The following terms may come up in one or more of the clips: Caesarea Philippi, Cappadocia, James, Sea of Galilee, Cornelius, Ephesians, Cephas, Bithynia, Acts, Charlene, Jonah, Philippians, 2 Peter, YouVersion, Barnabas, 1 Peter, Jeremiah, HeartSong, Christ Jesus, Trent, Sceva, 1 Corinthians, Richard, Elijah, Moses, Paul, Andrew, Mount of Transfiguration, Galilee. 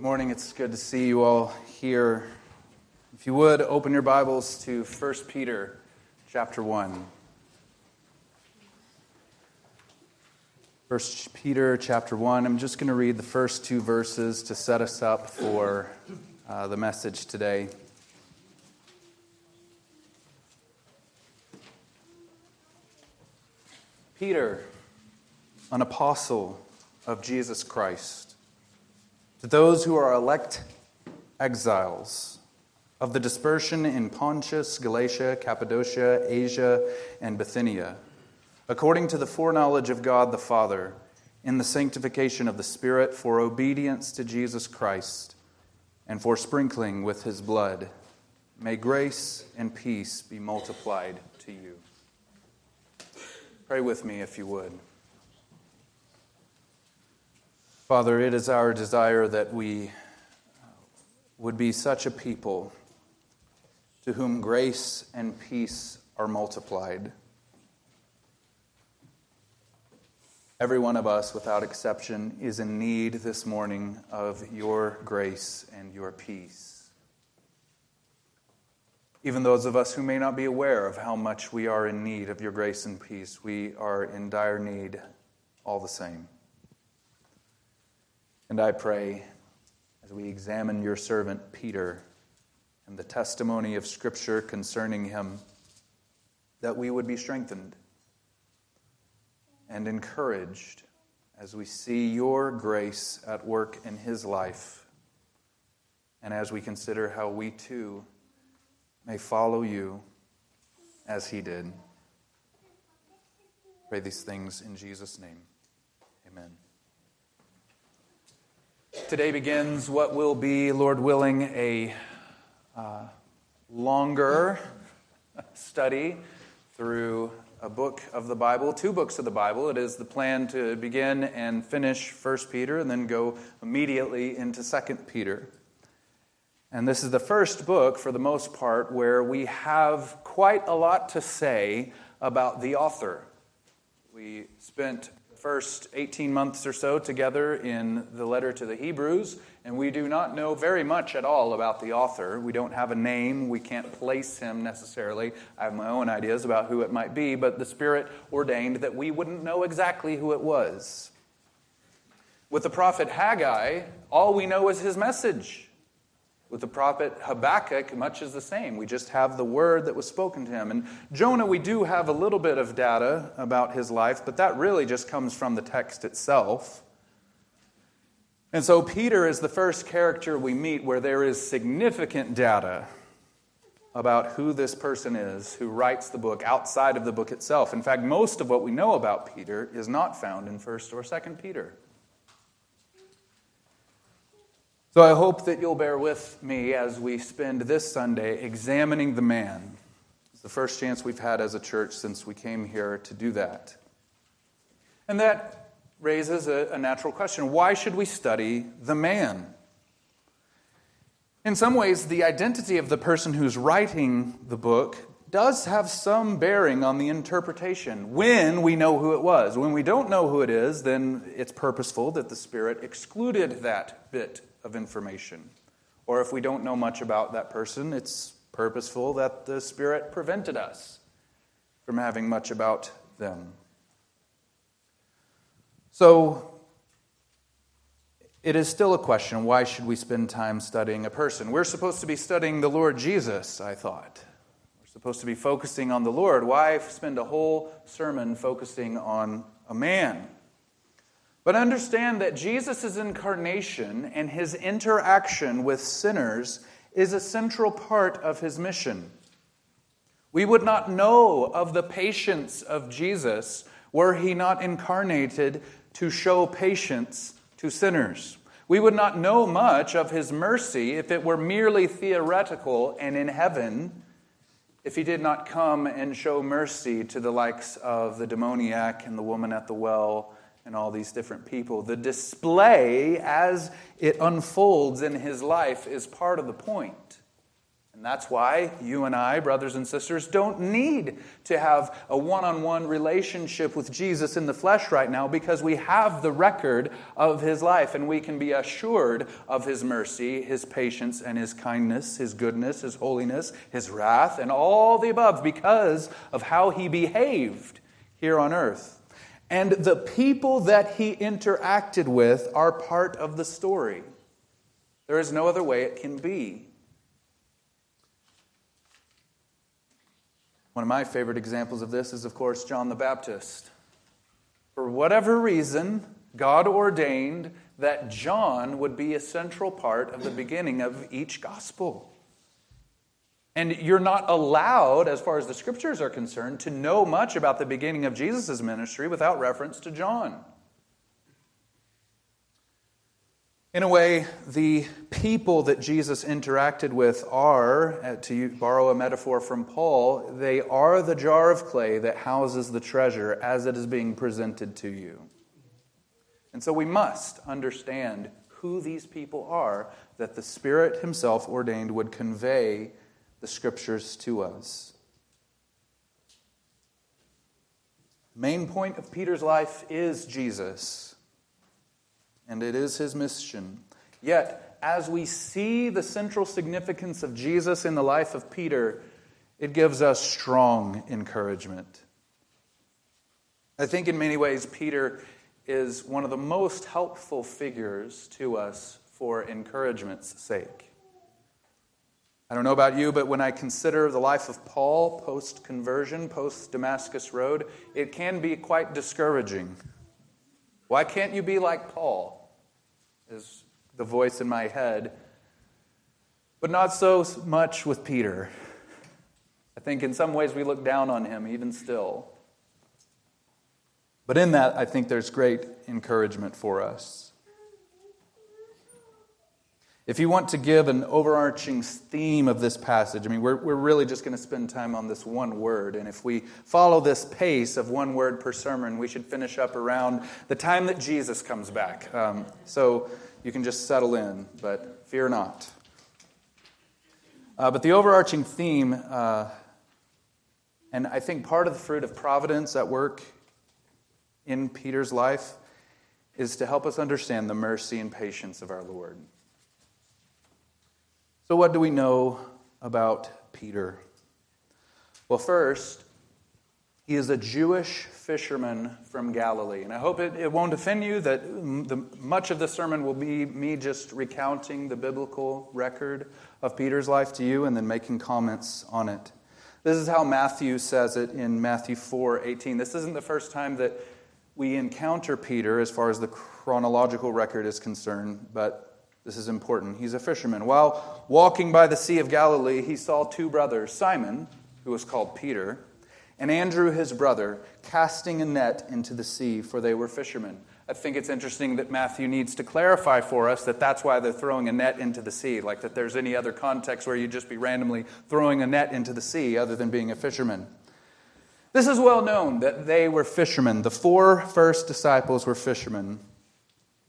Good morning, it's good to see you all here. If you would, open your Bibles to 1 Peter chapter 1. 1 Peter chapter 1, I'm just going to read the first two verses to set us up for the message today. Peter, an apostle of Jesus Christ, to those who are elect exiles of the dispersion in Pontus, Galatia, Cappadocia, Asia, and Bithynia, according to the foreknowledge of God the Father, in the sanctification of the Spirit, for obedience to Jesus Christ, and for sprinkling with His blood, may grace and peace be multiplied to you. Pray with me if you would. Father, it is our desire that we would be such a people to whom grace and peace are multiplied. Every one of us, without exception, is in need this morning of your grace and your peace. Even those of us who may not be aware of how much we are in need of your grace and peace, we are in dire need all the same. And I pray, as we examine your servant Peter and the testimony of Scripture concerning him, that we would be strengthened and encouraged as we see your grace at work in his life, and as we consider how we too may follow you as he did. I pray these things in Jesus' name. Amen. Today begins what will be, Lord willing, a longer study through a book of the Bible, two books of the Bible. It is the plan to begin and finish 1 Peter and then go immediately into 2 Peter. And this is the first book, for the most part, where we have quite a lot to say about the author. We spent first 18 months or so together in the letter to the Hebrews, and we do not know very much at all about the author. We don't have a name. We can't place him necessarily. I have my own ideas about who it might be, but the Spirit ordained that we wouldn't know exactly who it was. With the prophet Haggai, all we know is his message. With the prophet Habakkuk, much is the same. We just have the word that was spoken to him. And Jonah, we do have a little bit of data about his life, but that really just comes from the text itself. And so Peter is the first character we meet where there is significant data about who this person is who writes the book outside of the book itself. In fact, most of what we know about Peter is not found in 1 or 2 Peter. So I hope that you'll bear with me as we spend this Sunday examining the man. It's the first chance we've had as a church since we came here to do that. And that raises a natural question. Why should we study the man? In some ways, the identity of the person who's writing the book does have some bearing on the interpretation when we know who it was. When we don't know who it is, then it's purposeful that the Spirit excluded that bit of information. Or if we don't know much about that person, it's purposeful that the Spirit prevented us from having much about them. So, it is still a question, why should we spend time studying a person? We're supposed to be studying the Lord Jesus, I thought. We're supposed to be focusing on the Lord. Why spend a whole sermon focusing on a man? But understand that Jesus' incarnation and his interaction with sinners is a central part of his mission. We would not know of the patience of Jesus were he not incarnated to show patience to sinners. We would not know much of his mercy if it were merely theoretical and in heaven, if he did not come and show mercy to the likes of the demoniac and the woman at the well, and all these different people. The display as it unfolds in his life is part of the point. And that's why you and I, brothers and sisters, don't need to have a one-on-one relationship with Jesus in the flesh right now, because we have the record of his life and we can be assured of his mercy, his patience, and his kindness, his goodness, his holiness, his wrath, and all the above because of how he behaved here on earth. And the people that he interacted with are part of the story. There is no other way it can be. One of my favorite examples of this is, of course, John the Baptist. For whatever reason, God ordained that John would be a central part of the beginning of each gospel. And you're not allowed, as far as the scriptures are concerned, to know much about the beginning of Jesus' ministry without reference to John. In a way, the people that Jesus interacted with are, to borrow a metaphor from Paul, they are the jar of clay that houses the treasure as it is being presented to you. And so we must understand who these people are that the Spirit himself ordained would convey the Scriptures to us. Main point of Peter's life is Jesus, and it is his mission. Yet, as we see the central significance of Jesus in the life of Peter, it gives us strong encouragement. I think in many ways Peter is one of the most helpful figures to us for encouragement's sake. I don't know about you, but when I consider the life of Paul post-conversion, post-Damascus Road, it can be quite discouraging. Why can't you be like Paul? Is the voice in my head. But not so much with Peter. I think in some ways we look down on him even still. But in that, I think there's great encouragement for us. If you want to give an overarching theme of this passage, I mean, we're really just going to spend time on this one word. And if we follow this pace of one word per sermon, we should finish up around the time that Jesus comes back. So you can just settle in, but fear not. But the overarching theme, and I think part of the fruit of providence at work in Peter's life, is to help us understand the mercy and patience of our Lord. So what do we know about Peter? Well, first, he is a Jewish fisherman from Galilee. And I hope it won't offend you that much of the sermon will be me just recounting the biblical record of Peter's life to you and then making comments on it. This is how Matthew says it in Matthew 4:18. This isn't the first time that we encounter Peter as far as the chronological record is concerned, but this is important. He's a fisherman. While walking by the Sea of Galilee, he saw two brothers, Simon, who was called Peter, and Andrew, his brother, casting a net into the sea, for they were fishermen. I think it's interesting that Matthew needs to clarify for us that that's why they're throwing a net into the sea, like that there's any other context where you'd just be randomly throwing a net into the sea other than being a fisherman. This is well known that they were fishermen. The four first disciples were fishermen.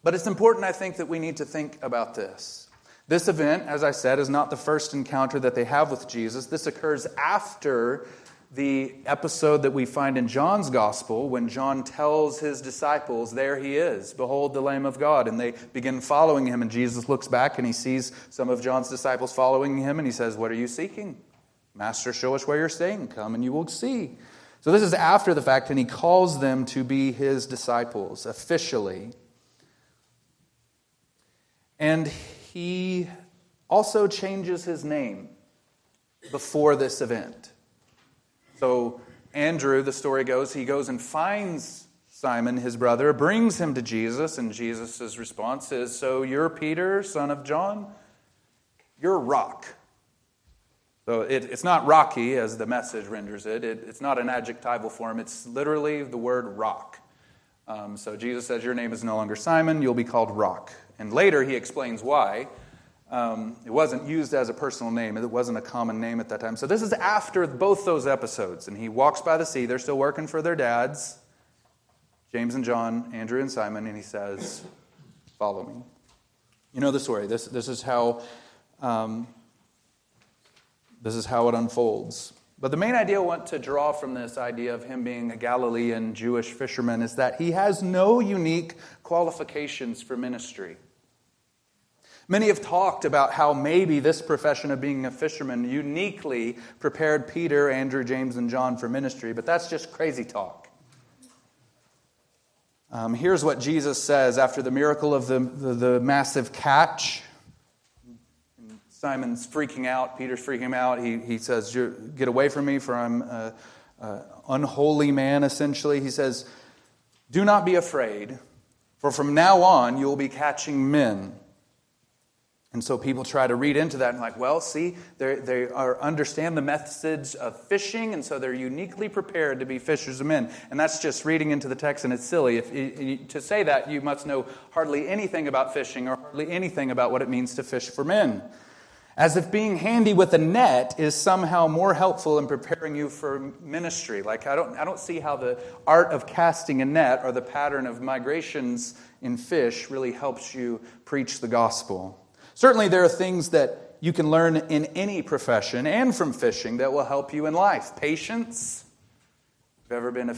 But it's important, I think, that we need to think about this. This event, as I said, is not the first encounter that they have with Jesus. This occurs after the episode that we find in John's Gospel when John tells his disciples, there he is, behold the Lamb of God. And they begin following him, and Jesus looks back and he sees some of John's disciples following him, and he says, what are you seeking? Master, show us where you're staying. Come and you will see. So this is after the fact, and he calls them to be his disciples officially. And he also changes his name before this event. So Andrew, the story goes, he goes and finds Simon, his brother, brings him to Jesus, and Jesus' response is, so you're Peter, son of John? You're rock. So it's not rocky, as the message renders it. It's not an adjectival form. It's literally the word rock. So Jesus says, your name is no longer Simon, you'll be called rock. And later he explains why. It wasn't used as a personal name. It wasn't a common name at that time. So this is after both those episodes. And he walks by the sea. They're still working for their dads, James and John, Andrew and Simon. And he says, follow me. You know the story. This is how This is how it unfolds. But the main idea I want to draw from this idea of him being a Galilean Jewish fisherman is that he has no unique qualifications for ministry. Many have talked about how maybe this profession of being a fisherman uniquely prepared Peter, Andrew, James, and John for ministry, but that's just crazy talk. Here's what Jesus says after the miracle of the massive catch. Simon's freaking out. Peter's freaking him out. He says, "Get away from me, for I'm an unholy man," essentially. He says, "Do not be afraid, for from now on you will be catching men." And so people try to read into that and like, well, see, they understand the methods of fishing, and so they're uniquely prepared to be fishers of men. And that's just reading into the text, and it's silly. If to say that, you must know hardly anything about fishing or hardly anything about what it means to fish for men. As if being handy with a net is somehow more helpful in preparing you for ministry. Like, I don't see how the art of casting a net or the pattern of migrations in fish really helps you preach the gospel. Certainly there are things that you can learn in any profession and from fishing that will help you in life. Patience. If you've ever been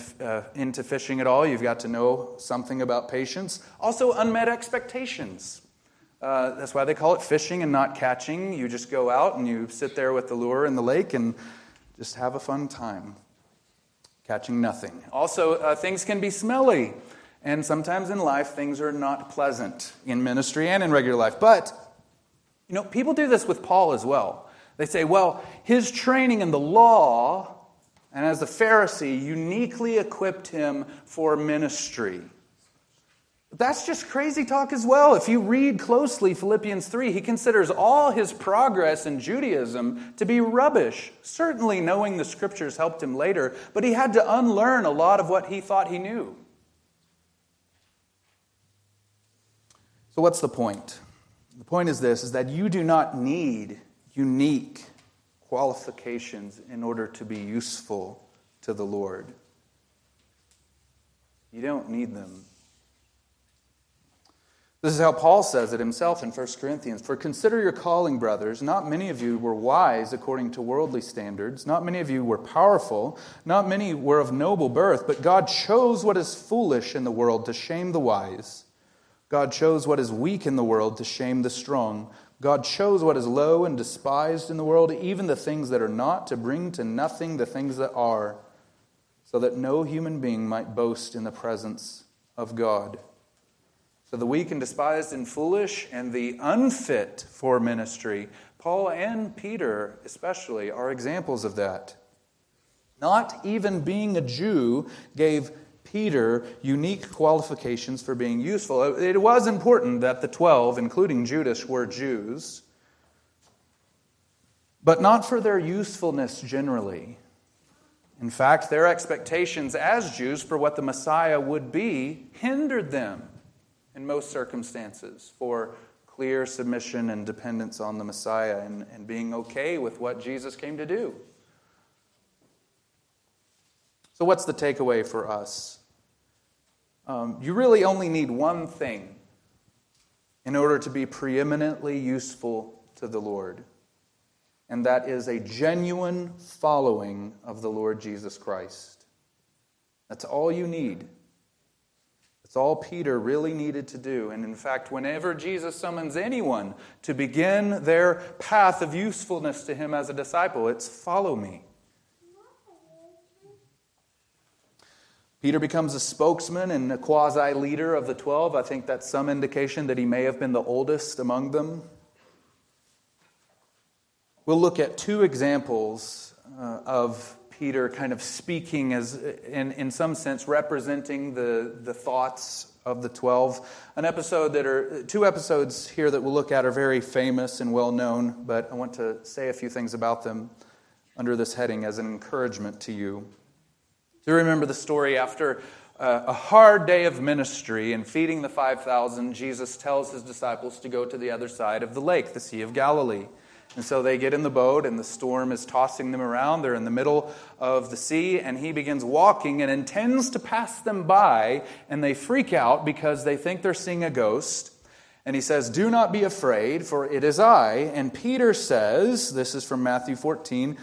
into fishing at all, you've got to know something about patience. Also, unmet expectations. That's why they call it fishing and not catching. You just go out and you sit there with the lure in the lake and just have a fun time. Catching nothing. Also, things can be smelly. And sometimes in life, things are not pleasant in ministry and in regular life. But you know, people do this with Paul as well. They say, well, his training in the law and as a Pharisee uniquely equipped him for ministry. That's just crazy talk as well. If you read closely Philippians 3, he considers all his progress in Judaism to be rubbish. Certainly knowing the scriptures helped him later, but he had to unlearn a lot of what he thought he knew. So what's the point? The point is this, is that you do not need unique qualifications in order to be useful to the Lord. You don't need them. This is how Paul says it himself in 1 Corinthians. "For consider your calling, brothers. Not many of you were wise according to worldly standards. Not many of you were powerful. Not many were of noble birth. But God chose what is foolish in the world to shame the wise. God chose what is weak in the world to shame the strong. God chose what is low and despised in the world, even the things that are not, to bring to nothing the things that are, so that no human being might boast in the presence of God." So the weak and despised and foolish and the unfit for ministry, Paul and Peter especially are examples of that. Not even being a Jew gave Peter unique qualifications for being useful. It was important that the 12, including Judas, were Jews, but not for their usefulness generally. In fact, their expectations as Jews for what the Messiah would be hindered them in most circumstances for clear submission and dependence on the Messiah and being okay with what Jesus came to do. So what's the takeaway for us? You really only need one thing in order to be preeminently useful to the Lord, and that is a genuine following of the Lord Jesus Christ. That's all you need. That's all Peter really needed to do. And in fact, whenever Jesus summons anyone to begin their path of usefulness to him as a disciple, it's follow me. Peter becomes a spokesman and a quasi-leader of the 12. I think that's some indication that he may have been the oldest among them. We'll look at two examples of Peter kind of speaking as, in some sense, representing the thoughts of the 12. Two episodes here that we'll look at are very famous and well-known, but I want to say a few things about them under this heading as an encouragement to you. Do you remember the story? After a hard day of ministry and feeding the 5,000, Jesus tells his disciples to go to the other side of the lake, the Sea of Galilee. And so they get in the boat, and the storm is tossing them around. They're in the middle of the sea, and he begins walking and intends to pass them by, and they freak out because they think they're seeing a ghost. And he says, do not be afraid, for it is I. And Peter says, this is from Matthew 14,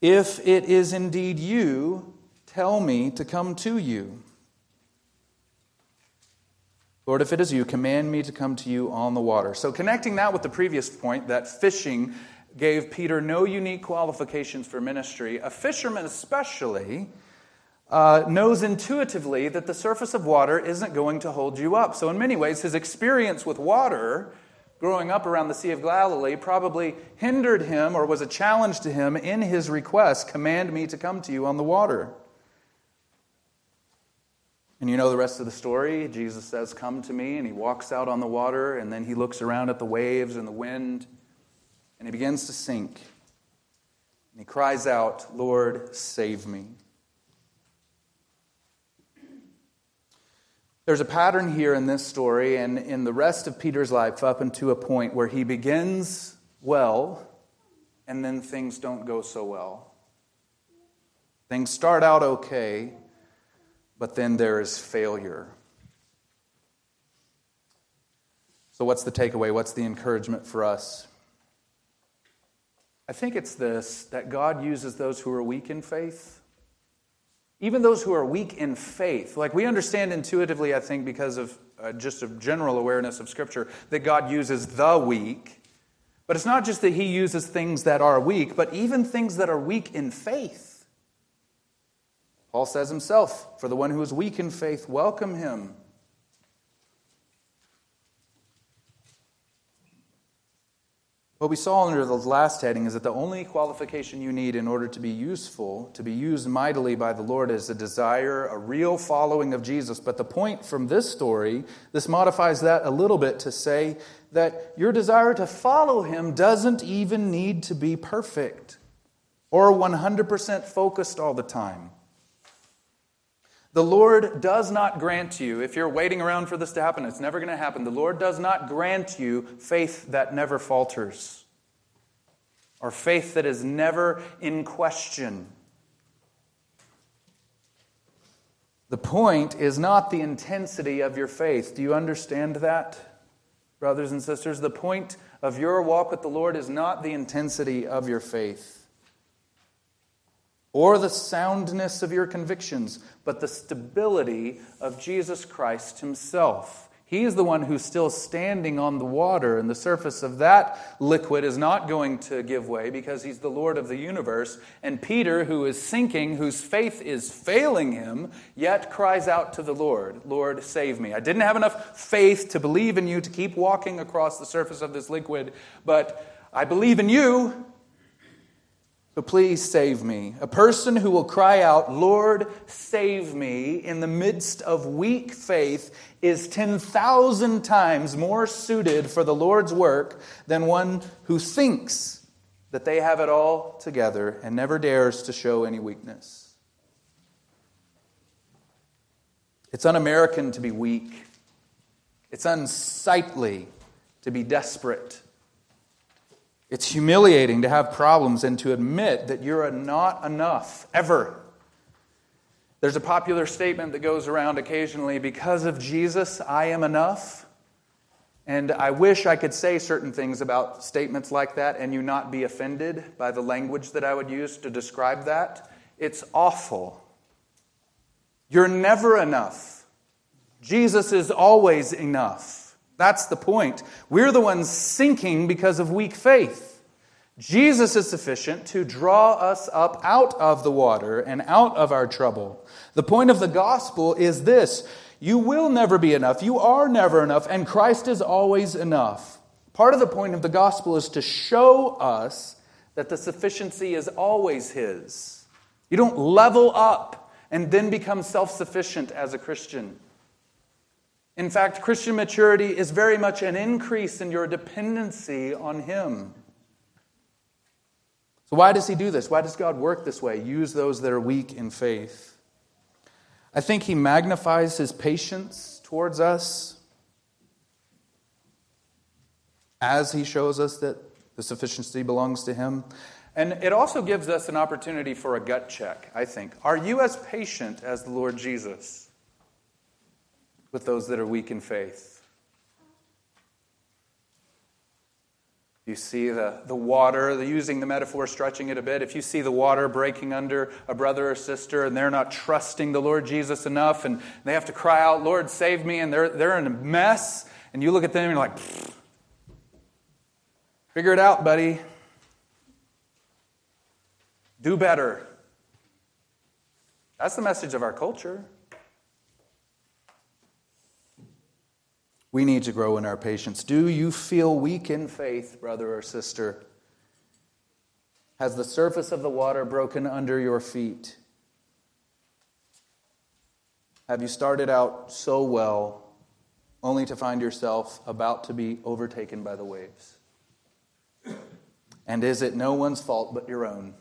if it is indeed you, tell me to come to you. Lord, if it is you, command me to come to you on the water. So connecting that with the previous point, that fishing gave Peter no unique qualifications for ministry, a fisherman especially knows intuitively that the surface of water isn't going to hold you up. So in many ways, his experience with water growing up around the Sea of Galilee probably hindered him or was a challenge to him in his request, command me to come to you on the water. And you know the rest of the story. Jesus says, come to me, and he walks out on the water, and then he looks around at the waves and the wind, and he begins to sink. And he cries out, Lord, save me. There's a pattern here in this story and in the rest of Peter's life up into a point where he begins well, and then things don't go so well. Things start out okay, but then there is failure. So what's the takeaway? What's the encouragement for us? I think it's this, that God uses those who are weak in faith. Even those who are weak in faith. Like we understand intuitively, I think, because of just a general awareness of Scripture, that God uses the weak. But it's not just that he uses things that are weak, but even things that are weak in faith. Paul says himself, for the one who is weak in faith, welcome him. What we saw under the last heading is that the only qualification you need in order to be useful, to be used mightily by the Lord, is a desire, a real following of Jesus. But the point from this story, this modifies that a little bit to say that your desire to follow him doesn't even need to be perfect or 100% focused all the time. The Lord does not grant you, if you're waiting around for this to happen, it's never going to happen. The Lord does not grant you faith that never falters or faith that is never in question. The point is not the intensity of your faith. Do you understand that, brothers and sisters? The point of your walk with the Lord is not the intensity of your faith or the soundness of your convictions, but the stability of Jesus Christ himself. He is the one who's still standing on the water, and the surface of that liquid is not going to give way because he's the Lord of the universe. And Peter, who is sinking, whose faith is failing him, yet cries out to the Lord, Lord, save me. I didn't have enough faith to believe in you to keep walking across the surface of this liquid, but I believe in you. But please save me. A person who will cry out, Lord, save me, in the midst of weak faith is 10,000 times more suited for the Lord's work than one who thinks that they have it all together and never dares to show any weakness. It's un-American to be weak. It's unsightly to be desperate. It's humiliating to have problems and to admit that you're not enough, ever. There's a popular statement that goes around occasionally, because of Jesus, I am enough. And I wish I could say certain things about statements like that and you not be offended by the language that I would use to describe that. It's awful. You're never enough. Jesus is always enough. That's the point. We're the ones sinking because of weak faith. Jesus is sufficient to draw us up out of the water and out of our trouble. The point of the gospel is this. You will never be enough. You are never enough. And Christ is always enough. Part of the point of the gospel is to show us that the sufficiency is always his. You don't level up and then become self-sufficient as a Christian. In fact, Christian maturity is very much an increase in your dependency on him. So why does he do this? Why does God work this way? Use those that are weak in faith. I think he magnifies his patience towards us as he shows us that the sufficiency belongs to him. And it also gives us an opportunity for a gut check, I think. Are you as patient as the Lord Jesus with those that are weak in faith? You see the water, using the metaphor, stretching it a bit. If you see the water breaking under a brother or sister and they're not trusting the Lord Jesus enough and they have to cry out, Lord, save me, and they're in a mess, and you look at them and you're like, figure it out, buddy. Do better. That's the message of our culture. We need to grow in our patience. Do you feel weak in faith, brother or sister? Has the surface of the water broken under your feet? Have you started out so well only to find yourself about to be overtaken by the waves? And is it no one's fault but your own?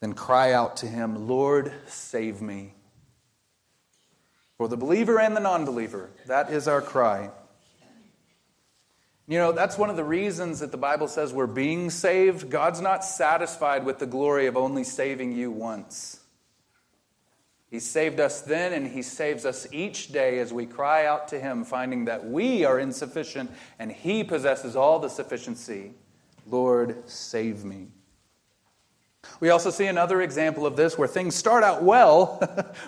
Then cry out to him, Lord, save me. For the believer and the non-believer, that is our cry. You know, that's one of the reasons that the Bible says we're being saved. God's not satisfied with the glory of only saving you once. He saved us then, and He saves us each day as we cry out to Him, finding that we are insufficient, and He possesses all the sufficiency. Lord, save me. We also see another example of this where things start out well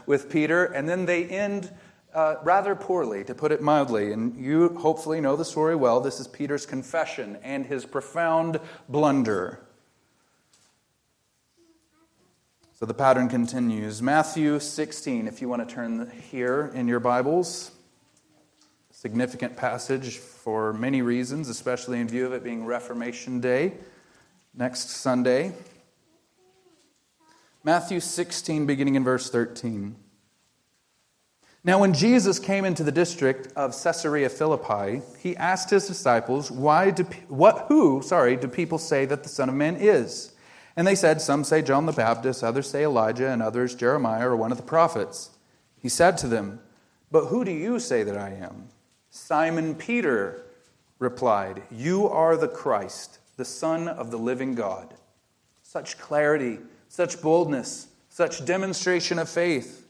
with Peter and then they end rather poorly, to put it mildly. And you hopefully know the story well. This is Peter's confession and his profound blunder. So the pattern continues. Matthew 16, if you want to turn here in your Bibles. Significant passage for many reasons, especially in view of it being Reformation Day next Sunday. Matthew 16, beginning in verse 13. Now when Jesus came into the district of Caesarea Philippi, he asked his disciples, "Who do people say that the Son of Man is?" And they said, "Some say John the Baptist, others say Elijah, and others Jeremiah or one of the prophets." He said to them, "But who do you say that I am?" Simon Peter replied, "You are the Christ, the Son of the living God." Such clarity, such boldness, such demonstration of faith.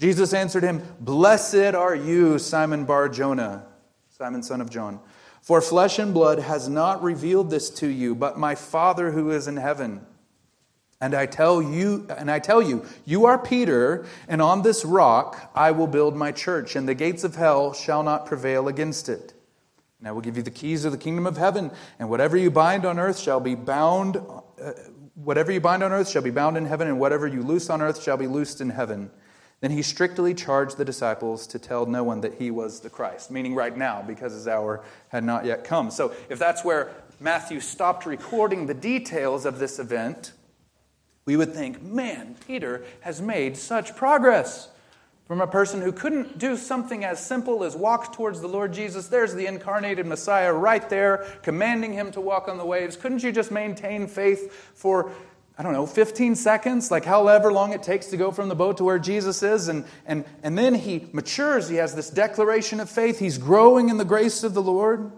Jesus answered him, "Blessed are you, Simon Bar-Jonah, Simon son of John, for flesh and blood has not revealed this to you, but my Father who is in heaven. And I tell you, you are Peter, and on this rock I will build my church, and the gates of hell shall not prevail against it. And I will give you the keys of the kingdom of heaven, and whatever you bind on earth shall be bound Whatever you bind on earth shall be bound in heaven, and whatever you loose on earth shall be loosed in heaven." Then he strictly charged the disciples to tell no one that he was the Christ, meaning right now, because his hour had not yet come. So if that's where Matthew stopped recording the details of this event, we would think, man, Peter has made such progress. From a person who couldn't do something as simple as walk towards the Lord Jesus, there's the incarnated Messiah right there, commanding him to walk on the waves. Couldn't you just maintain faith for, 15 seconds, like however long it takes to go from the boat to where Jesus is? And then he matures. He has this declaration of faith. He's growing in the grace of the Lord.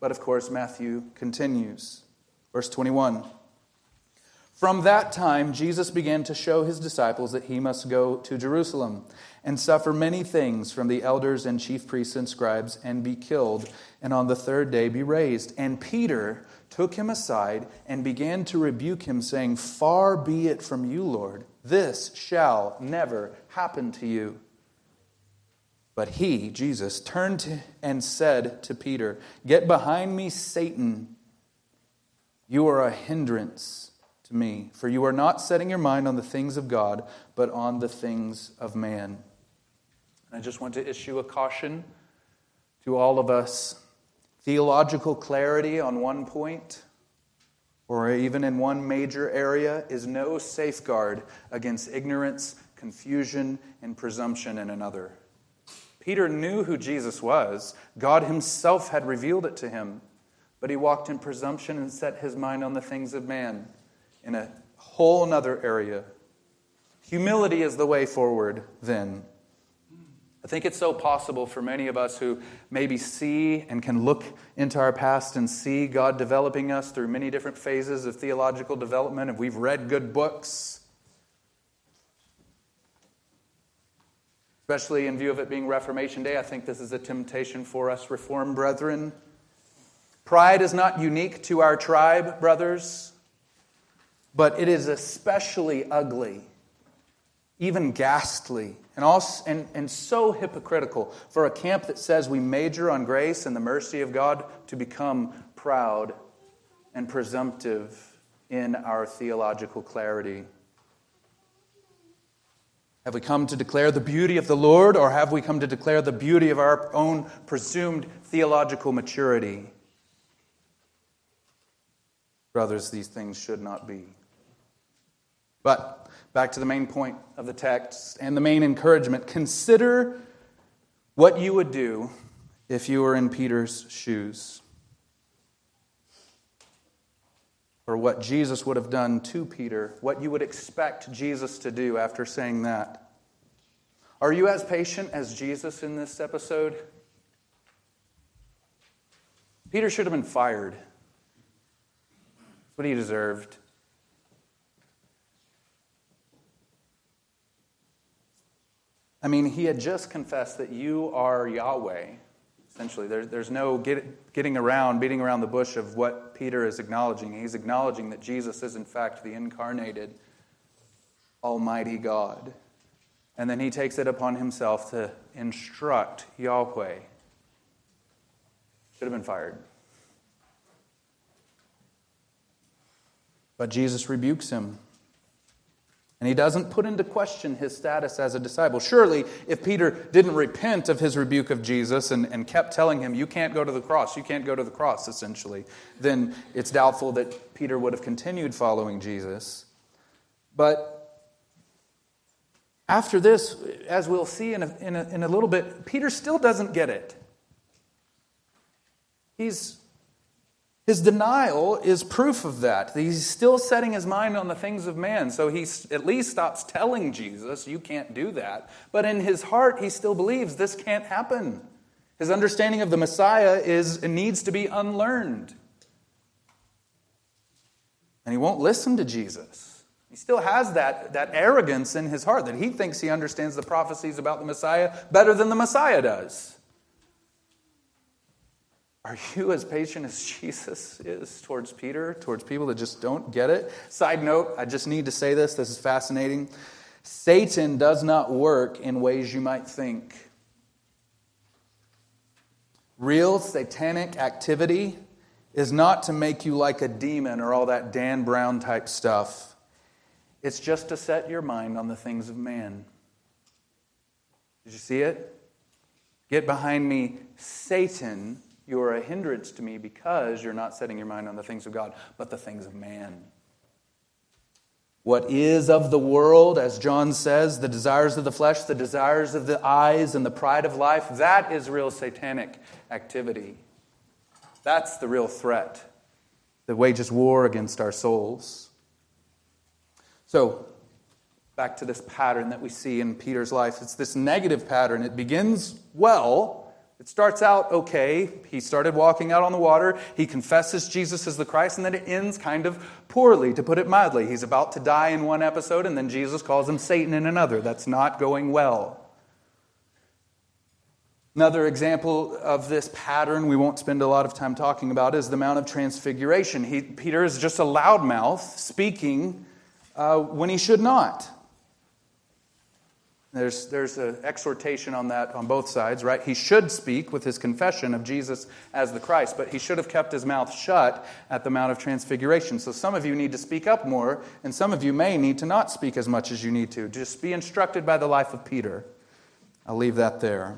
But of course, Matthew continues. Verse 21. From that time, Jesus began to show his disciples that he must go to Jerusalem and suffer many things from the elders and chief priests and scribes and be killed, and on the third day be raised. And Peter took him aside and began to rebuke him, saying, "Far be it from you, Lord, this shall never happen to you." But he, Jesus, turned and said to Peter, "Get behind me, Satan. You are a hindrance to me, for you are not setting your mind on the things of God, but on the things of man." And I just want to issue a caution to all of us. Theological clarity on one point, or even in one major area, is no safeguard against ignorance, confusion, and presumption in another. Peter knew who Jesus was. God himself had revealed it to him, but he walked in presumption and set his mind on the things of man. In a whole nother area. Humility is the way forward then. I think it's so possible for many of us who maybe see and can look into our past and see God developing us through many different phases of theological development, and we've read good books. Especially in view of it being Reformation Day, I think this is a temptation for us Reformed brethren Pride is not unique to our tribe, brothers, but it is especially ugly, even ghastly, and so hypocritical for a camp that says we major on grace and the mercy of God to become proud and presumptive in our theological clarity. Have we come to declare the beauty of the Lord, or have we come to declare the beauty of our own presumed theological maturity? Brothers, these things should not be. But back to the main point of the text and the main encouragement. Consider what you would do if you were in Peter's shoes, or what Jesus would have done to Peter, what you would expect Jesus to do after saying that. Are you as patient as Jesus in this episode? Peter should have been fired. That's what he deserved. I mean, he had just confessed that you are Yahweh. Essentially, there's no getting around, beating around the bush of what Peter is acknowledging. He's acknowledging that Jesus is, in fact, the incarnated Almighty God. And then he takes it upon himself to instruct Yahweh. Should have been fired. But Jesus rebukes him. And he doesn't put into question his status as a disciple. Surely, if Peter didn't repent of his rebuke of Jesus and kept telling him, you can't go to the cross, essentially, then it's doubtful that Peter would have continued following Jesus. But after this, as we'll see in a little bit, Peter still doesn't get it. His denial is proof of that. He's still setting his mind on the things of man. So he at least stops telling Jesus, you can't do that. But in his heart, he still believes this can't happen. His understanding of the Messiah needs to be unlearned. And he won't listen to Jesus. He still has that arrogance in his heart that he thinks he understands the prophecies about the Messiah better than the Messiah does. Are you as patient as Jesus is towards Peter, towards people that just don't get it? Side note, I just need to say this. This is fascinating. Satan does not work in ways you might think. Real satanic activity is not to make you like a demon or all that Dan Brown type stuff. It's just to set your mind on the things of man. Did you see it? Get behind me, Satan. You are a hindrance to me because you're not setting your mind on the things of God, but the things of man. What is of the world, as John says, the desires of the flesh, the desires of the eyes, and the pride of life, that is real satanic activity. That's the real threat that wages war against our souls. So, back to this pattern that we see in Peter's life. It's this negative pattern. It begins well. It starts out okay. He started walking out on the water. He confesses Jesus is the Christ, and then it ends kind of poorly, to put it mildly. He's about to die in one episode, and then Jesus calls him Satan in another. That's not going well. Another example of this pattern we won't spend a lot of time talking about is the Mount of Transfiguration. Peter is just a loudmouth speaking when he should not. There's an exhortation on that on both sides, right? He should speak with his confession of Jesus as the Christ, but he should have kept his mouth shut at the Mount of Transfiguration. So some of you need to speak up more, and some of you may need to not speak as much as you need to. Just be instructed by the life of Peter. I'll leave that there.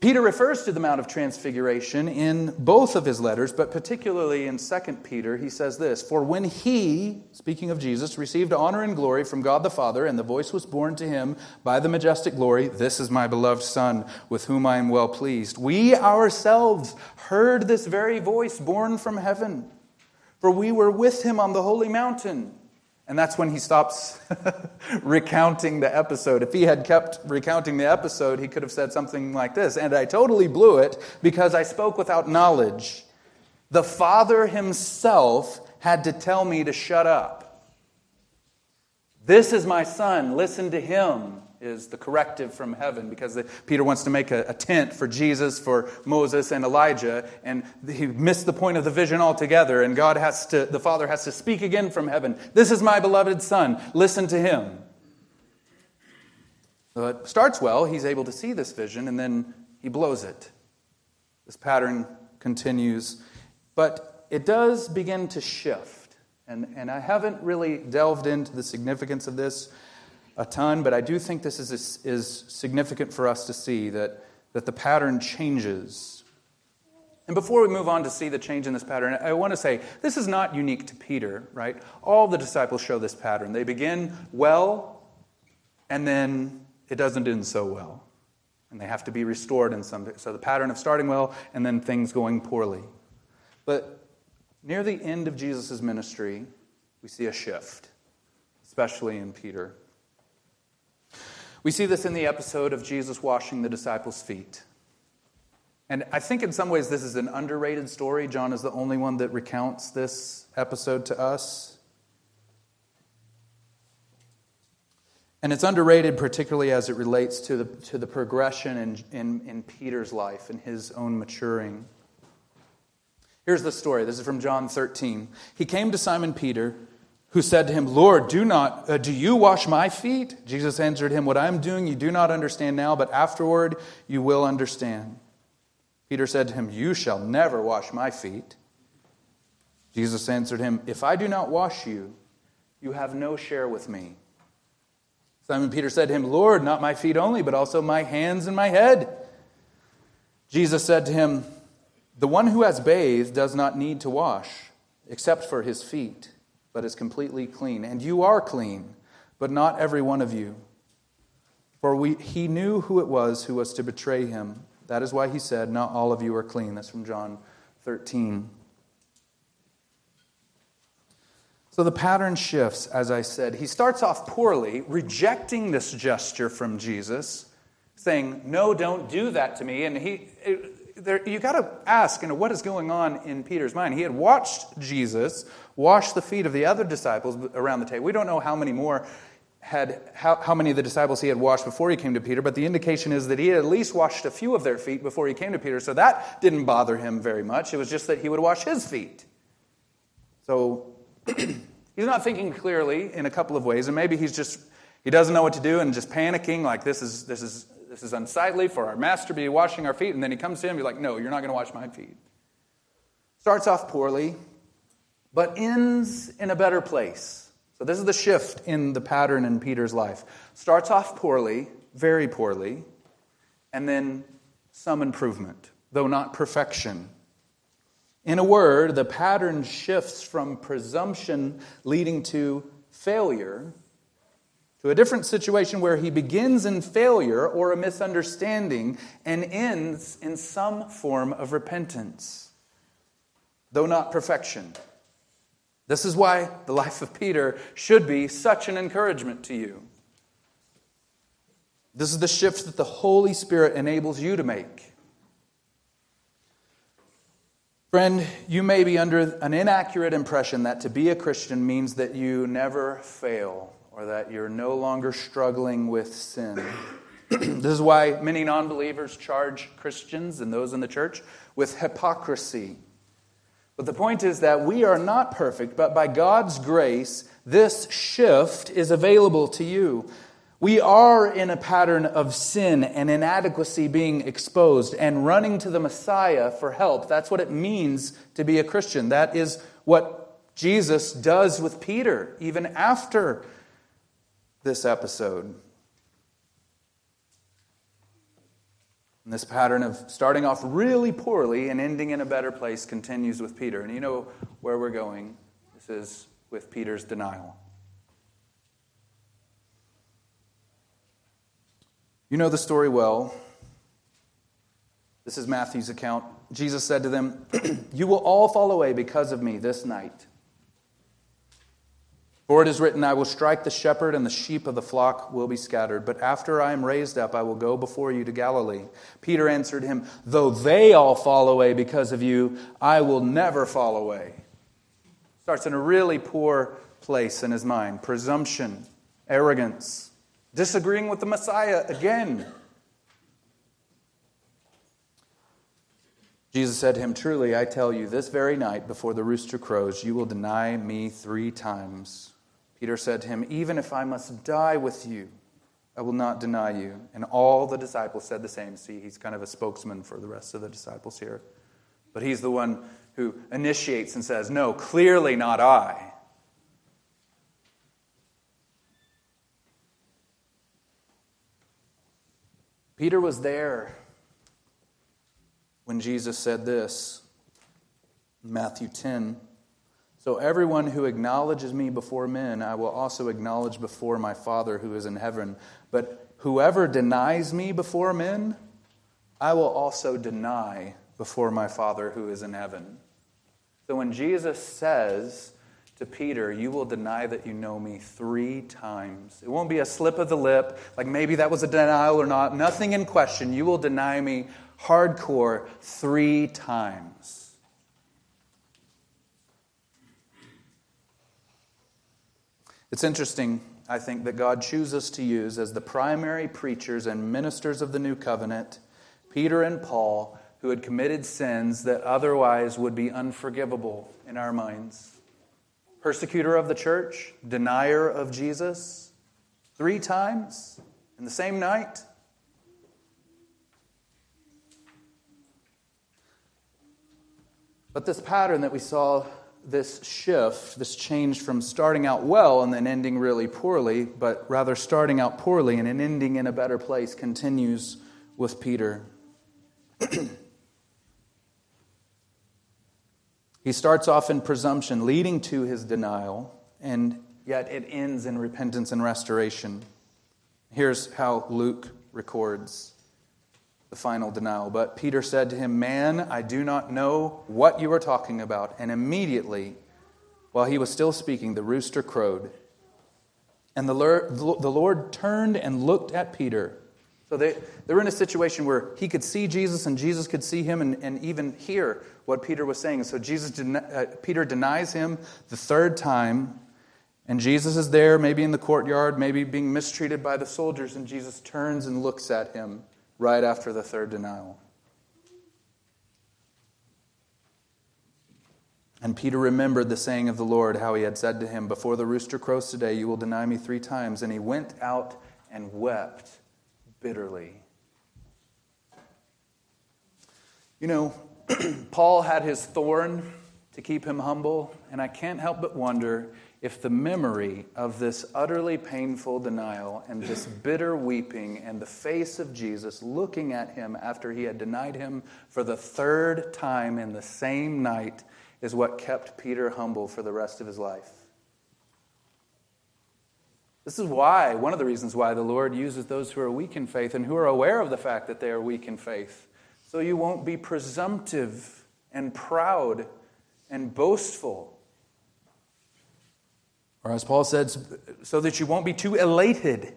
Peter refers to the Mount of Transfiguration in both of his letters, but particularly in 2 Peter, he says this, "For when he," speaking of Jesus, "received honor and glory from God the Father, and the voice was borne to him by the majestic glory, 'This is my beloved Son, with whom I am well pleased.' We ourselves heard this very voice borne from heaven, for we were with him on the holy mountain." And that's when he stops recounting the episode. If he had kept recounting the episode, he could have said something like this, "And I totally blew it because I spoke without knowledge. The Father himself had to tell me to shut up. This is my Son, listen to him. is the corrective from heaven, because Peter wants to make a tent for Jesus, for Moses and Elijah, and he missed the point of the vision altogether, and the Father has to speak again from heaven. This is my beloved Son, listen to him. So it starts well, he's able to see this vision, and then he blows it. This pattern continues, but it does begin to shift, and I haven't really delved into the significance of this a ton, but I do think this is significant for us to see that the pattern changes. And before we move on to see the change in this pattern, I want to say this is not unique to Peter, right? All the disciples show this pattern. They begin well, and then it doesn't end so well. And they have to be restored in some way. So the pattern of starting well and then things going poorly. But near the end of Jesus' ministry, we see a shift, especially in Peter. We see this in the episode of Jesus washing the disciples' feet. And I think in some ways this is an underrated story. John is the only one that recounts this episode to us. And it's underrated particularly as it relates to the progression in Peter's life and his own maturing. Here's the story. This is from John 13. He came to Simon Peter, who said to him, Lord, do you wash my feet? Jesus answered him, what I am doing you do not understand now, but afterward you will understand. Peter said to him, you shall never wash my feet. Jesus answered him, if I do not wash you, you have no share with me. Simon Peter said to him, Lord, not my feet only, but also my hands and my head. Jesus said to him, the one who has bathed does not need to wash, except for his feet, but is completely clean. And you are clean, but not every one of you. For he knew who it was who was to betray him. That is why he said, not all of you are clean. That's from John 13. So the pattern shifts, as I said. He starts off poorly, rejecting this gesture from Jesus, saying, no, don't do that to me. And you got to ask, what is going on in Peter's mind? He had watched Jesus wash the feet of the other disciples around the table. We don't know how many of the disciples he had washed before he came to Peter, but the indication is that he had at least washed a few of their feet before he came to Peter, so that didn't bother him very much. It was just that he would wash his feet. So he's not thinking clearly in a couple of ways, and maybe he doesn't know what to do and just panicking, like this is unsightly for our master to be washing our feet. And then he comes to him, he's like, no, you're not going to wash my feet. Starts off poorly, but ends in a better place. So this is the shift in the pattern in Peter's life. Starts off poorly, very poorly, and then some improvement, though not perfection. In a word, the pattern shifts from presumption leading to failure to a different situation where he begins in failure or a misunderstanding and ends in some form of repentance, though not perfection. This is why the life of Peter should be such an encouragement to you. This is the shift that the Holy Spirit enables you to make. Friend, you may be under an inaccurate impression that to be a Christian means that you never fail, or that you're no longer struggling with sin. This is why many non-believers charge Christians and those in the church with hypocrisy. But the point is that we are not perfect, but by God's grace, this shift is available to you. We are in a pattern of sin and inadequacy being exposed and running to the Messiah for help. That's what it means to be a Christian. That is what Jesus does with Peter, even after this episode. And this pattern of starting off really poorly and ending in a better place continues with Peter. And you know where we're going. This is with Peter's denial. You know the story well. This is Matthew's account. Jesus said to them, you will all fall away because of me this night. For it is written, I will strike the shepherd, and the sheep of the flock will be scattered. But after I am raised up, I will go before you to Galilee. Peter answered him, though they all fall away because of you, I will never fall away. Starts in a really poor place in his mind. Presumption, arrogance, disagreeing with the Messiah again. Jesus said to him, "Truly, I tell you, this very night before the rooster crows, you will deny me 3 times. Peter said to him, "Even if I must die with you, I will not deny you." And all the disciples said the same. See, he's kind of a spokesman for the rest of the disciples here. But he's the one who initiates and says, "No, clearly not I." Peter was there when Jesus said this, Matthew 10, "So everyone who acknowledges me before men, I will also acknowledge before my Father who is in heaven. But whoever denies me before men, I will also deny before my Father who is in heaven." So when Jesus says to Peter, "You will deny that you know me 3 times. It won't be a slip of the lip, like maybe that was a denial or not. Nothing in question. You will deny me hardcore 3 times. It's interesting, I think, that God chooses to use as the primary preachers and ministers of the new covenant, Peter and Paul, who had committed sins that otherwise would be unforgivable in our minds. Persecutor of the church, denier of Jesus, 3 times in the same night. But this pattern that we saw, this shift, this change from starting out well and then ending really poorly, but rather starting out poorly and then ending in a better place, continues with Peter. He starts off in presumption, leading to his denial, and yet it ends in repentance and restoration. Here's how Luke records the final denial. "But Peter said to him, 'Man, I do not know what you are talking about.' And immediately, while he was still speaking, the rooster crowed. And the Lord turned and looked at Peter." So they're in a situation where he could see Jesus and Jesus could see him and even hear what Peter was saying. So Peter denies him the 3rd time. And Jesus is there, maybe in the courtyard, maybe being mistreated by the soldiers. And Jesus turns and looks at him right after the 3rd denial. "And Peter remembered the saying of the Lord, how he had said to him, 'Before the rooster crows today, you will deny me 3 times.' And he went out and wept bitterly." You know, Paul had his thorn to keep him humble, and I can't help but wonder if the memory of this utterly painful denial and this bitter weeping and the face of Jesus looking at him after he had denied him for the 3rd time in the same night is what kept Peter humble for the rest of his life. This is why, one of the reasons why the Lord uses those who are weak in faith and who are aware of the fact that they are weak in faith. So you won't be presumptive and proud and boastful. Or as Paul said, so that you won't be too elated.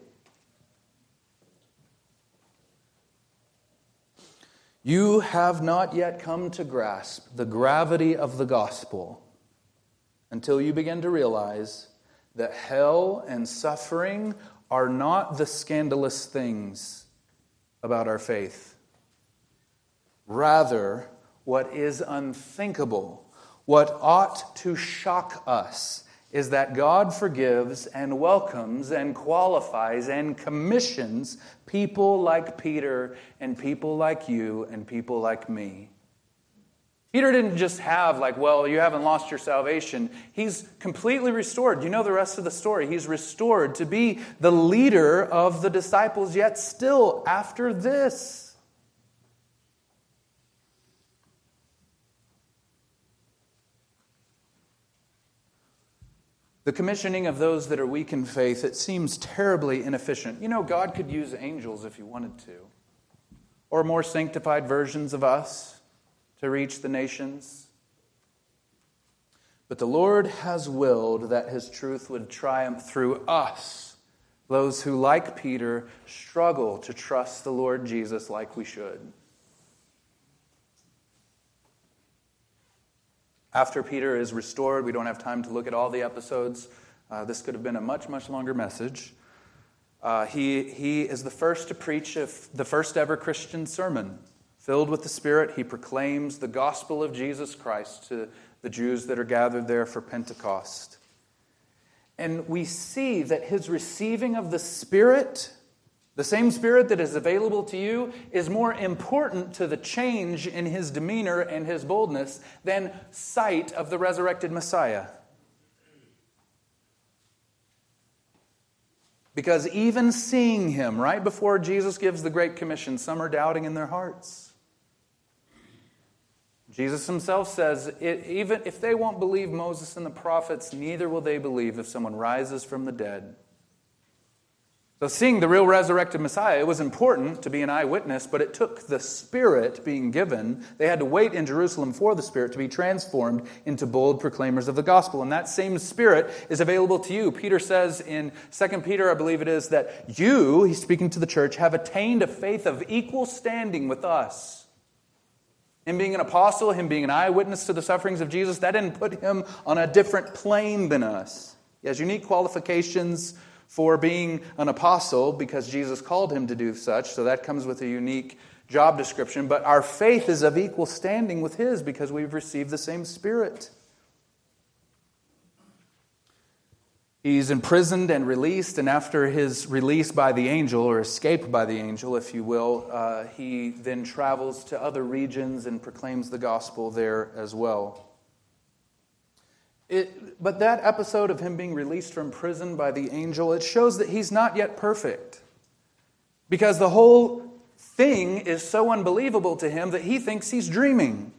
"You have not yet come to grasp the gravity of the gospel until you begin to realize that hell and suffering are not the scandalous things about our faith. Rather, what is unthinkable, what ought to shock us, is that God forgives and welcomes and qualifies and commissions people like Peter and people like you and people like me." Peter didn't just have you haven't lost your salvation. He's completely restored. You know the rest of the story. He's restored to be the leader of the disciples, yet still after this. The commissioning of those that are weak in faith, it seems terribly inefficient. You know, God could use angels if he wanted to, or more sanctified versions of us to reach the nations. But the Lord has willed that his truth would triumph through us, those who, like Peter, struggle to trust the Lord Jesus like we should. After Peter is restored, we don't have time to look at all the episodes. This could have been a much, much longer message. He is the first to preach the first ever Christian sermon. Filled with the Spirit, he proclaims the gospel of Jesus Christ to the Jews that are gathered there for Pentecost. And we see that his receiving of the Spirit, the same Spirit that is available to you, is more important to the change in his demeanor and his boldness than sight of the resurrected Messiah. Because even seeing him right before Jesus gives the Great Commission, some are doubting in their hearts. Jesus himself says, even if they won't believe Moses and the prophets, neither will they believe if someone rises from the dead. So seeing the real resurrected Messiah, it was important to be an eyewitness, but it took the Spirit being given. They had to wait in Jerusalem for the Spirit to be transformed into bold proclaimers of the gospel. And that same Spirit is available to you. Peter says in 2 Peter, I believe it is, that you, he's speaking to the church, have attained a faith of equal standing with us. Him being an apostle, him being an eyewitness to the sufferings of Jesus, that didn't put him on a different plane than us. He has unique qualifications for being an apostle because Jesus called him to do such, so that comes with a unique job description. But our faith is of equal standing with his because we've received the same Spirit. He's imprisoned and released, and after his release by the angel, or escape by the angel, if you will, he then travels to other regions and proclaims the gospel there as well. But that episode of him being released from prison by the angel, it shows that he's not yet perfect. Because the whole thing is so unbelievable to him that he thinks he's dreaming.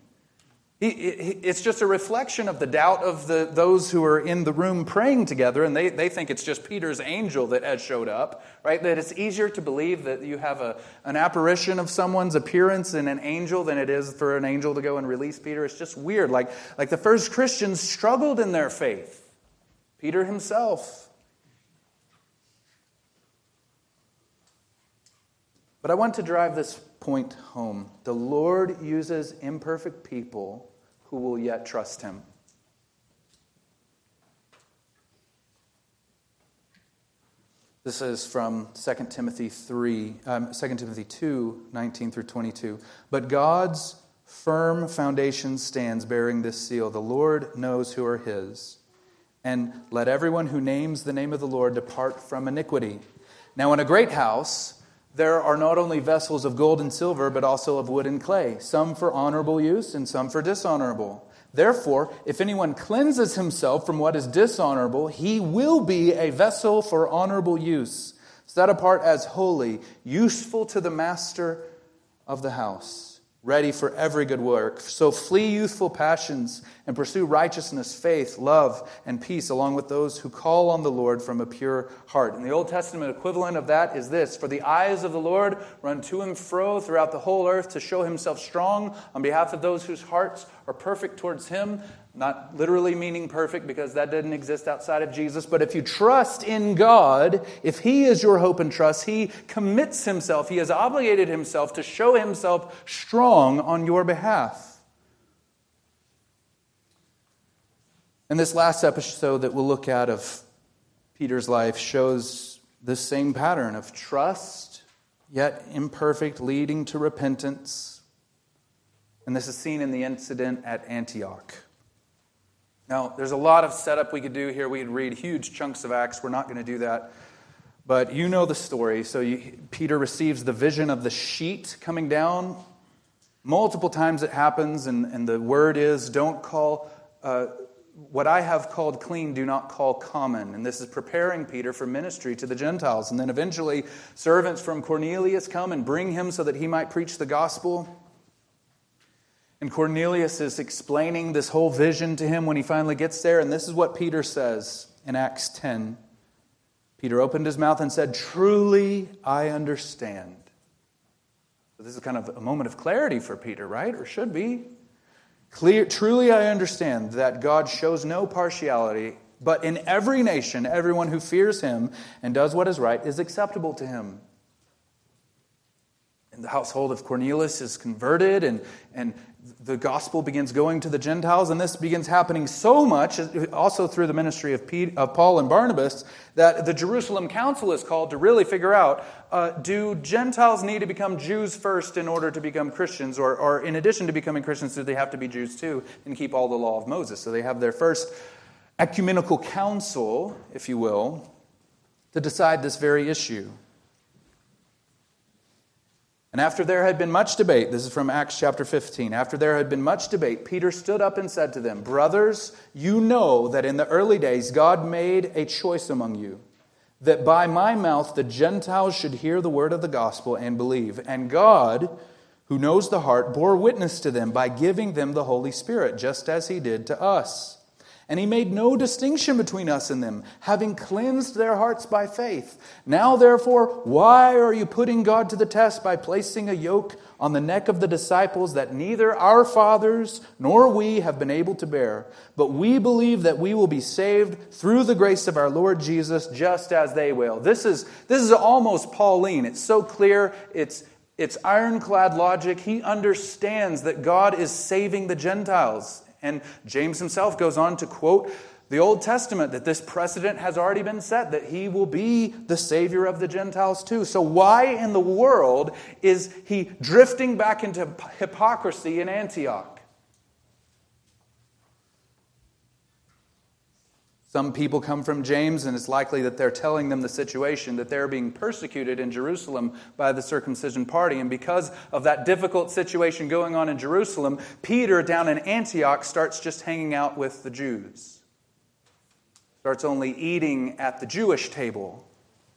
It's just a reflection of the doubt of those who are in the room praying together, and they think it's just Peter's angel that has showed up, right? That it's easier to believe that you have an apparition of someone's appearance in an angel than it is for an angel to go and release Peter. It's just weird. Like the first Christians struggled in their faith. Peter himself. But I want to drive this point home. The Lord uses imperfect people who will yet trust him. This is from 2 Timothy 2, 19 through 22. But God's firm foundation stands bearing this seal. The Lord knows who are his. And let everyone who names the name of the Lord depart from iniquity. Now in a great house there are not only vessels of gold and silver, but also of wood and clay, some for honorable use and some for dishonorable. Therefore, if anyone cleanses himself from what is dishonorable, he will be a vessel for honorable use, set apart as holy, useful to the master of the house, ready for every good work. So flee youthful passions and pursue righteousness, faith, love, and peace, along with those who call on the Lord from a pure heart. And the Old Testament equivalent of that is this: for the eyes of the Lord run to and fro throughout the whole earth to show himself strong on behalf of those whose hearts are perfect towards him. Not literally meaning perfect, because that didn't exist outside of Jesus. But if you trust in God, if he is your hope and trust, he commits himself, he has obligated himself to show himself strong on your behalf. And this last episode that we'll look at of Peter's life shows this same pattern of trust, yet imperfect, leading to repentance. And this is seen in the incident at Antioch. Now, there's a lot of setup we could do here. We could read huge chunks of Acts. We're not going to do that. But you know the story. So Peter receives the vision of the sheet coming down. Multiple times it happens, and the word is, don't call what I have called clean, do not call common. And this is preparing Peter for ministry to the Gentiles. And then eventually servants from Cornelius come and bring him so that he might preach the gospel. And Cornelius is explaining this whole vision to him when he finally gets there. And this is what Peter says in Acts 10. Peter opened his mouth and said, "Truly I understand." So this is kind of a moment of clarity for Peter, right? Or should be. Truly I understand that God shows no partiality, but in every nation, everyone who fears him and does what is right is acceptable to him. the household of Cornelius is converted, and the gospel begins going to the Gentiles, and this begins happening so much, also through the ministry of Paul and Barnabas, that the Jerusalem Council is called to really figure out, do Gentiles need to become Jews first in order to become Christians, or in addition to becoming Christians, do they have to be Jews too and keep all the law of Moses? So they have their first ecumenical council, if you will, to decide this very issue. And after there had been much debate, this is from Acts chapter 15, after there had been much debate, Peter stood up and said to them, "Brothers, you know that in the early days God made a choice among you, that by my mouth the Gentiles should hear the word of the gospel and believe. And God, who knows the heart, bore witness to them by giving them the Holy Spirit, just as He did to us. And He made no distinction between us and them, having cleansed their hearts by faith. Now, therefore, why are you putting God to the test by placing a yoke on the neck of the disciples that neither our fathers nor we have been able to bear? But we believe that we will be saved through the grace of our Lord Jesus, just as they will." This is almost Pauline. It's so clear. It's ironclad logic. He understands that God is saving the Gentiles. And James himself goes on to quote the Old Testament, that this precedent has already been set, that he will be the Savior of the Gentiles too. So why in the world is he drifting back into hypocrisy in Antioch? Some people come from James, and it's likely that they're telling them the situation, that they're being persecuted in Jerusalem by the circumcision party. And because of that difficult situation going on in Jerusalem, Peter down in Antioch starts just hanging out with the Jews. Starts only eating at the Jewish table.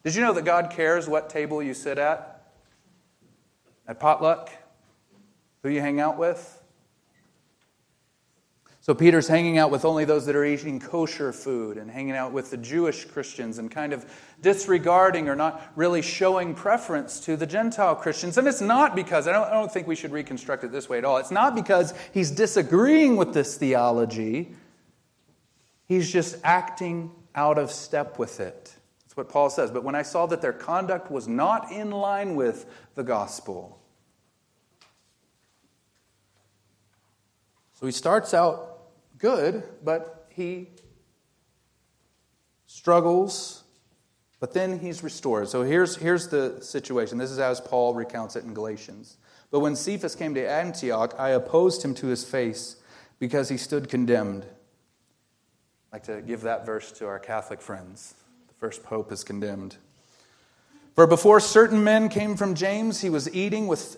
Did you know that God cares what table you sit at? At potluck? Who you hang out with? So Peter's hanging out with only those that are eating kosher food and hanging out with the Jewish Christians and kind of disregarding or not really showing preference to the Gentile Christians. And it's not because, I don't think we should reconstruct it this way at all. It's not because he's disagreeing with this theology. He's just acting out of step with it. That's what Paul says. "But when I saw that their conduct was not in line with the gospel." So he starts out good, but he struggles, but then he's restored. So here's the situation. This is as Paul recounts it in Galatians. "But when Cephas came to Antioch, I opposed him to his face because he stood condemned." I'd like to give that verse to our Catholic friends. The first pope is condemned. "For before certain men came from James, he was eating with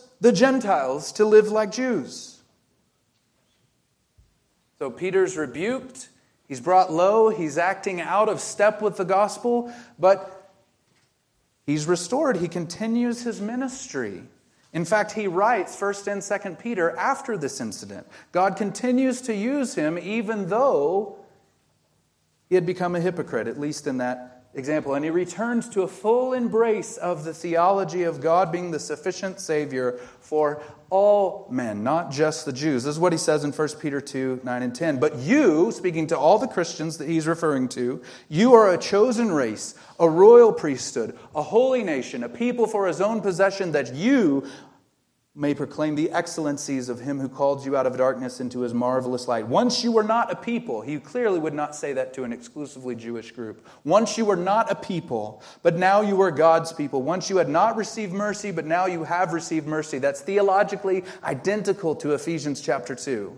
the Gentiles to live like Jews?'" So Peter's rebuked. He's brought low. He's acting out of step with the gospel. But he's restored. He continues his ministry. In fact, he writes 1 and 2 Peter after this incident. God continues to use him even though he had become a hypocrite, at least in that example, and he returns to a full embrace of the theology of God being the sufficient Savior for all men, not just the Jews. This is what he says in 1 Peter 2, 9 and 10. "But you," speaking to all the Christians that he's referring to, "you are a chosen race, a royal priesthood, a holy nation, a people for his own possession, that you may proclaim the excellencies of him who called you out of darkness into his marvelous light." Once you were not a people. He clearly would not say that to an exclusively Jewish group. Once you were not a people, but now you are God's people. Once you had not received mercy, but now you have received mercy. That's theologically identical to Ephesians chapter 2.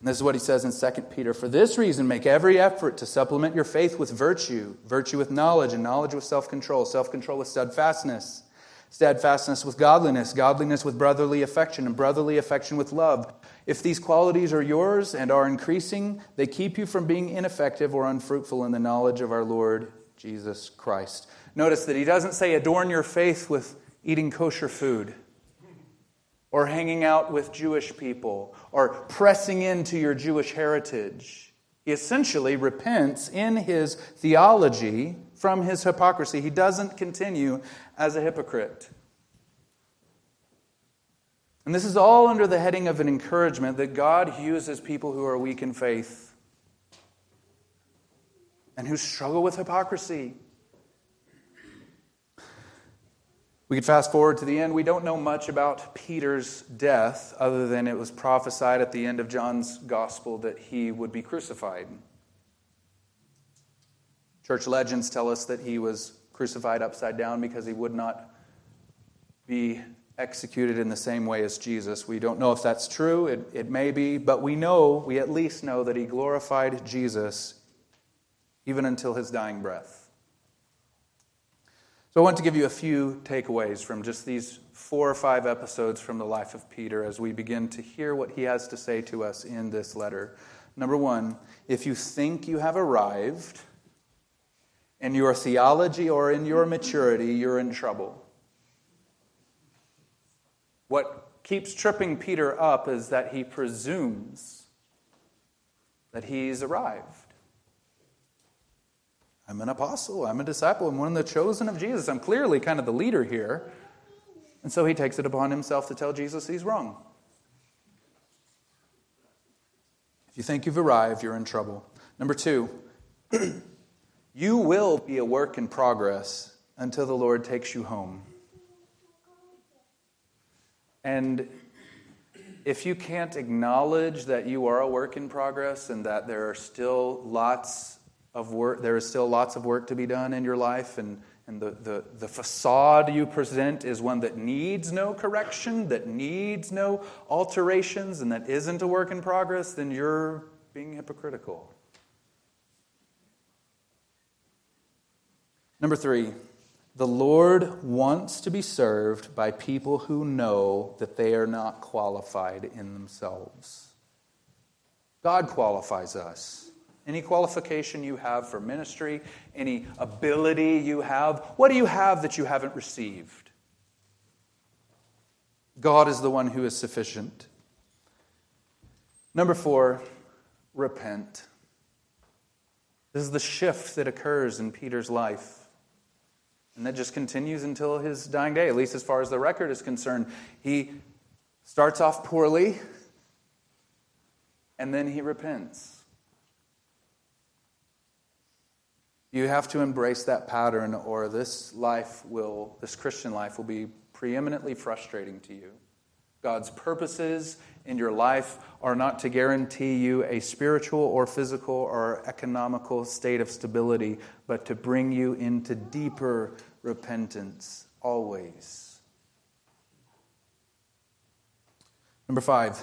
And this is what he says in 2 Peter. "For this reason, make every effort to supplement your faith with virtue, virtue with knowledge, and knowledge with self-control, self-control with steadfastness, steadfastness with godliness, godliness with brotherly affection, and brotherly affection with love. If these qualities are yours and are increasing, they keep you from being ineffective or unfruitful in the knowledge of our Lord Jesus Christ." Notice that he doesn't say adorn your faith with eating kosher food or hanging out with Jewish people or pressing into your Jewish heritage. He essentially repents in his theology from his hypocrisy. He doesn't continue as a hypocrite. And this is all under the heading of an encouragement that God uses people who are weak in faith and who struggle with hypocrisy. We could fast forward to the end. We don't know much about Peter's death other than it was prophesied at the end of John's gospel that he would be crucified. Church legends tell us that he was crucified upside down because he would not be executed in the same way as Jesus. We don't know if that's true. It may be, but we at least know that he glorified Jesus even until his dying breath. So I want to give you a few takeaways from just these 4 or 5 episodes from the life of Peter as we begin to hear what he has to say to us in this letter. Number 1, if you think you have arrived in your theology or in your maturity, you're in trouble. What keeps tripping Peter up is that he presumes that he's arrived. I'm an apostle. I'm a disciple. I'm one of the chosen of Jesus. I'm clearly kind of the leader here. And so he takes it upon himself to tell Jesus he's wrong. If you think you've arrived, you're in trouble. Number 2, you will be a work in progress until the Lord takes you home. And if you can't acknowledge that you are a work in progress and that there is still lots of work to be done in your life, and the facade you present is one that needs no correction, that needs no alterations, and that isn't a work in progress, then you're being hypocritical. Number 3. The Lord wants to be served by people who know that they are not qualified in themselves. God qualifies us. Any qualification you have for ministry, any ability you have, what do you have that you haven't received? God is the one who is sufficient. Number 4, repent. This is the shift that occurs in Peter's life. And that just continues until his dying day, at least as far as the record is concerned. He starts off poorly, and then he repents. You have to embrace that pattern, or this Christian life will be preeminently frustrating to you. God's purposes in your life are not to guarantee you a spiritual or physical or economical state of stability, but to bring you into deeper repentance always. Number 5,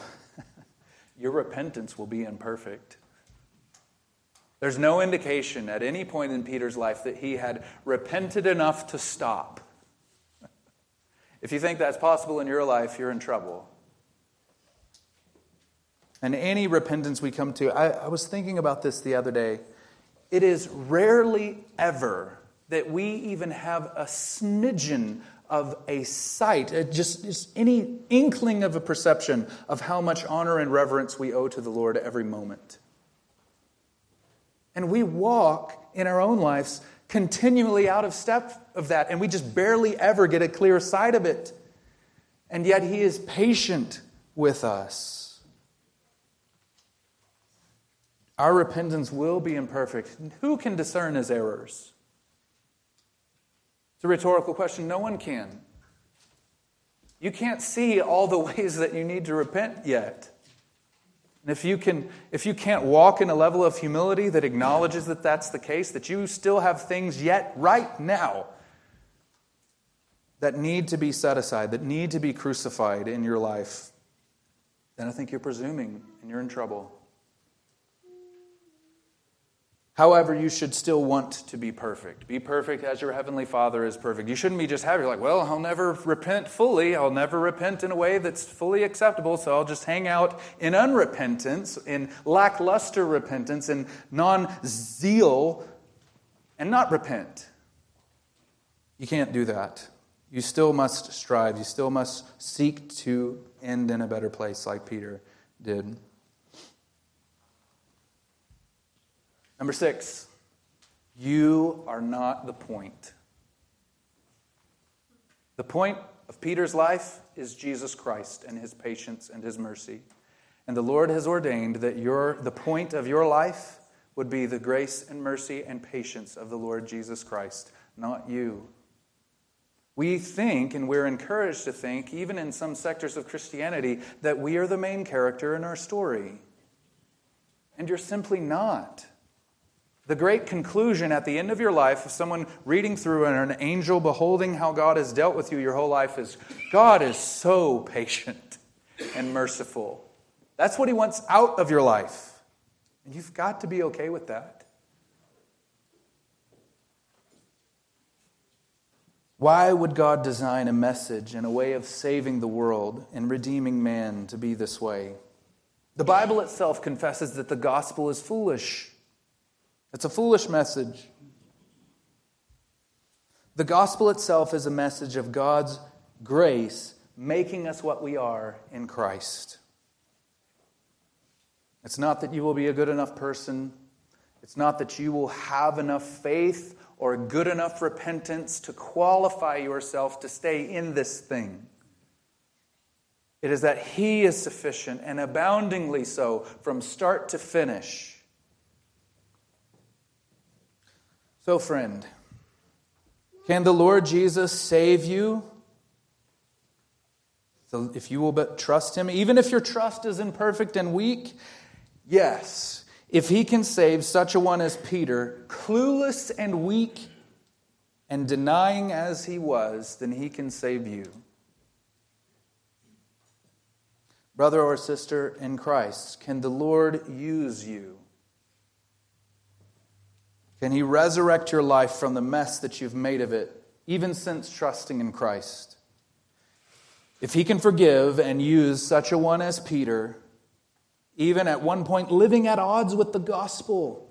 your repentance will be imperfect. There's no indication at any point in Peter's life that he had repented enough to stop. If you think that's possible in your life, you're in trouble. And any repentance we come to, I was thinking about this the other day. It is rarely ever that we even have a smidgen of a sight, just any inkling of a perception of how much honor and reverence we owe to the Lord every moment. And we walk in our own lives continually out of step of that, and we just barely ever get a clear sight of it. And yet he is patient with us. Our repentance will be imperfect. Who can discern his errors? It's a rhetorical question. No one can. You can't see all the ways that you need to repent yet. And if you can't walk in a level of humility that acknowledges that that's the case, that you still have things yet right now that need to be set aside, that need to be crucified in your life, then I think you're presuming and you're in trouble. However, you should still want to be perfect. Be perfect as your Heavenly Father is perfect. You shouldn't be just happy. You're like, well, I'll never repent fully. I'll never repent in a way that's fully acceptable, so I'll just hang out in unrepentance, in lackluster repentance, in non-zeal, and not repent. You can't do that. You still must strive. You still must seek to end in a better place like Peter did. Number 6, you are not the point. The point of Peter's life is Jesus Christ and his patience and his mercy. And the Lord has ordained that the point of your life would be the grace and mercy and patience of the Lord Jesus Christ, not you. We think, and we're encouraged to think, even in some sectors of Christianity, that we are the main character in our story. And you're simply not. The great conclusion at the end of your life of someone reading through and an angel beholding how God has dealt with you your whole life is, God is so patient and merciful. That's what he wants out of your life. And you've got to be okay with that. Why would God design a message and a way of saving the world and redeeming man to be this way? The Bible itself confesses that the gospel is foolish. It's a foolish message. The gospel itself is a message of God's grace making us what we are in Christ. It's not that you will be a good enough person. It's not that you will have enough faith or good enough repentance to qualify yourself to stay in this thing. It is that He is sufficient and aboundingly so from start to finish. So, friend, can the Lord Jesus save you? So if you will but trust Him, even if your trust is imperfect and weak, yes. If He can save such a one as Peter, clueless and weak and denying as he was, then He can save you. Brother or sister in Christ, can the Lord use you? Can He resurrect your life from the mess that you've made of it, even since trusting in Christ? If He can forgive and use such a one as Peter, even at one point living at odds with the gospel,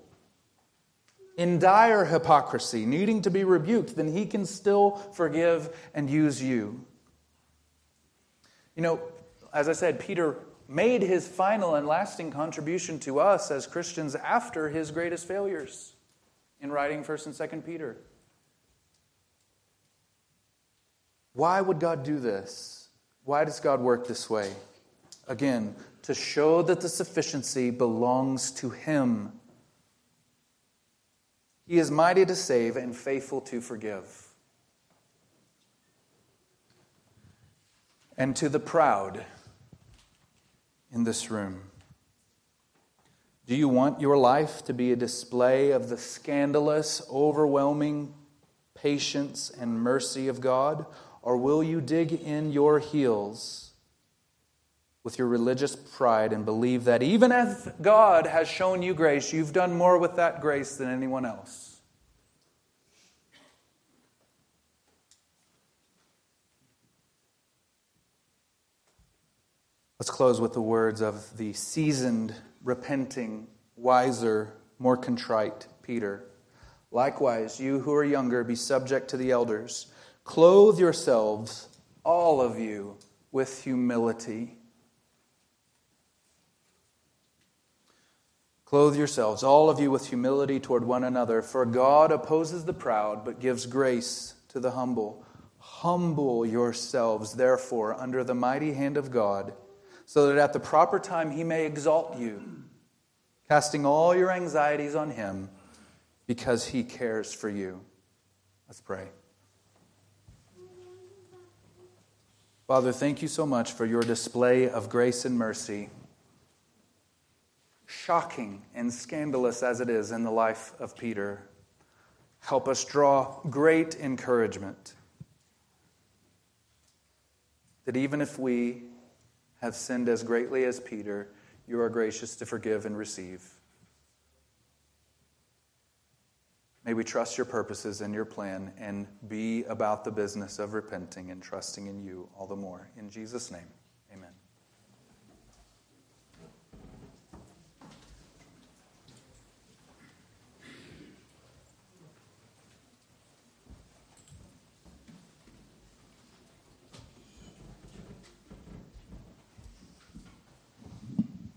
in dire hypocrisy, needing to be rebuked, then He can still forgive and use you. You know, as I said, Peter made his final and lasting contribution to us as Christians after his greatest failures in writing 1 and 2 Peter. Why would God do this? Why does God work this way? Again, to show that the sufficiency belongs to Him. He is mighty to save and faithful to forgive. And to the proud in this room, do you want your life to be a display of the scandalous, overwhelming patience and mercy of God? Or will you dig in your heels with your religious pride and believe that even as God has shown you grace, you've done more with that grace than anyone else? Let's close with the words of the seasoned, repenting, wiser, more contrite Peter. Likewise, you who are younger, be subject to the elders. Clothe yourselves, all of you, with humility. Clothe yourselves, all of you, with humility toward one another. For God opposes the proud, but gives grace to the humble. Humble yourselves, therefore, under the mighty hand of God, so that at the proper time He may exalt you, casting all your anxieties on Him, because He cares for you. Let's pray. Father, thank You so much for Your display of grace and mercy, shocking and scandalous as it is in the life of Peter. Help us draw great encouragement that even if we have sinned as greatly as Peter, You are gracious to forgive and receive. May we trust Your purposes and Your plan and be about the business of repenting and trusting in You all the more. In Jesus' name.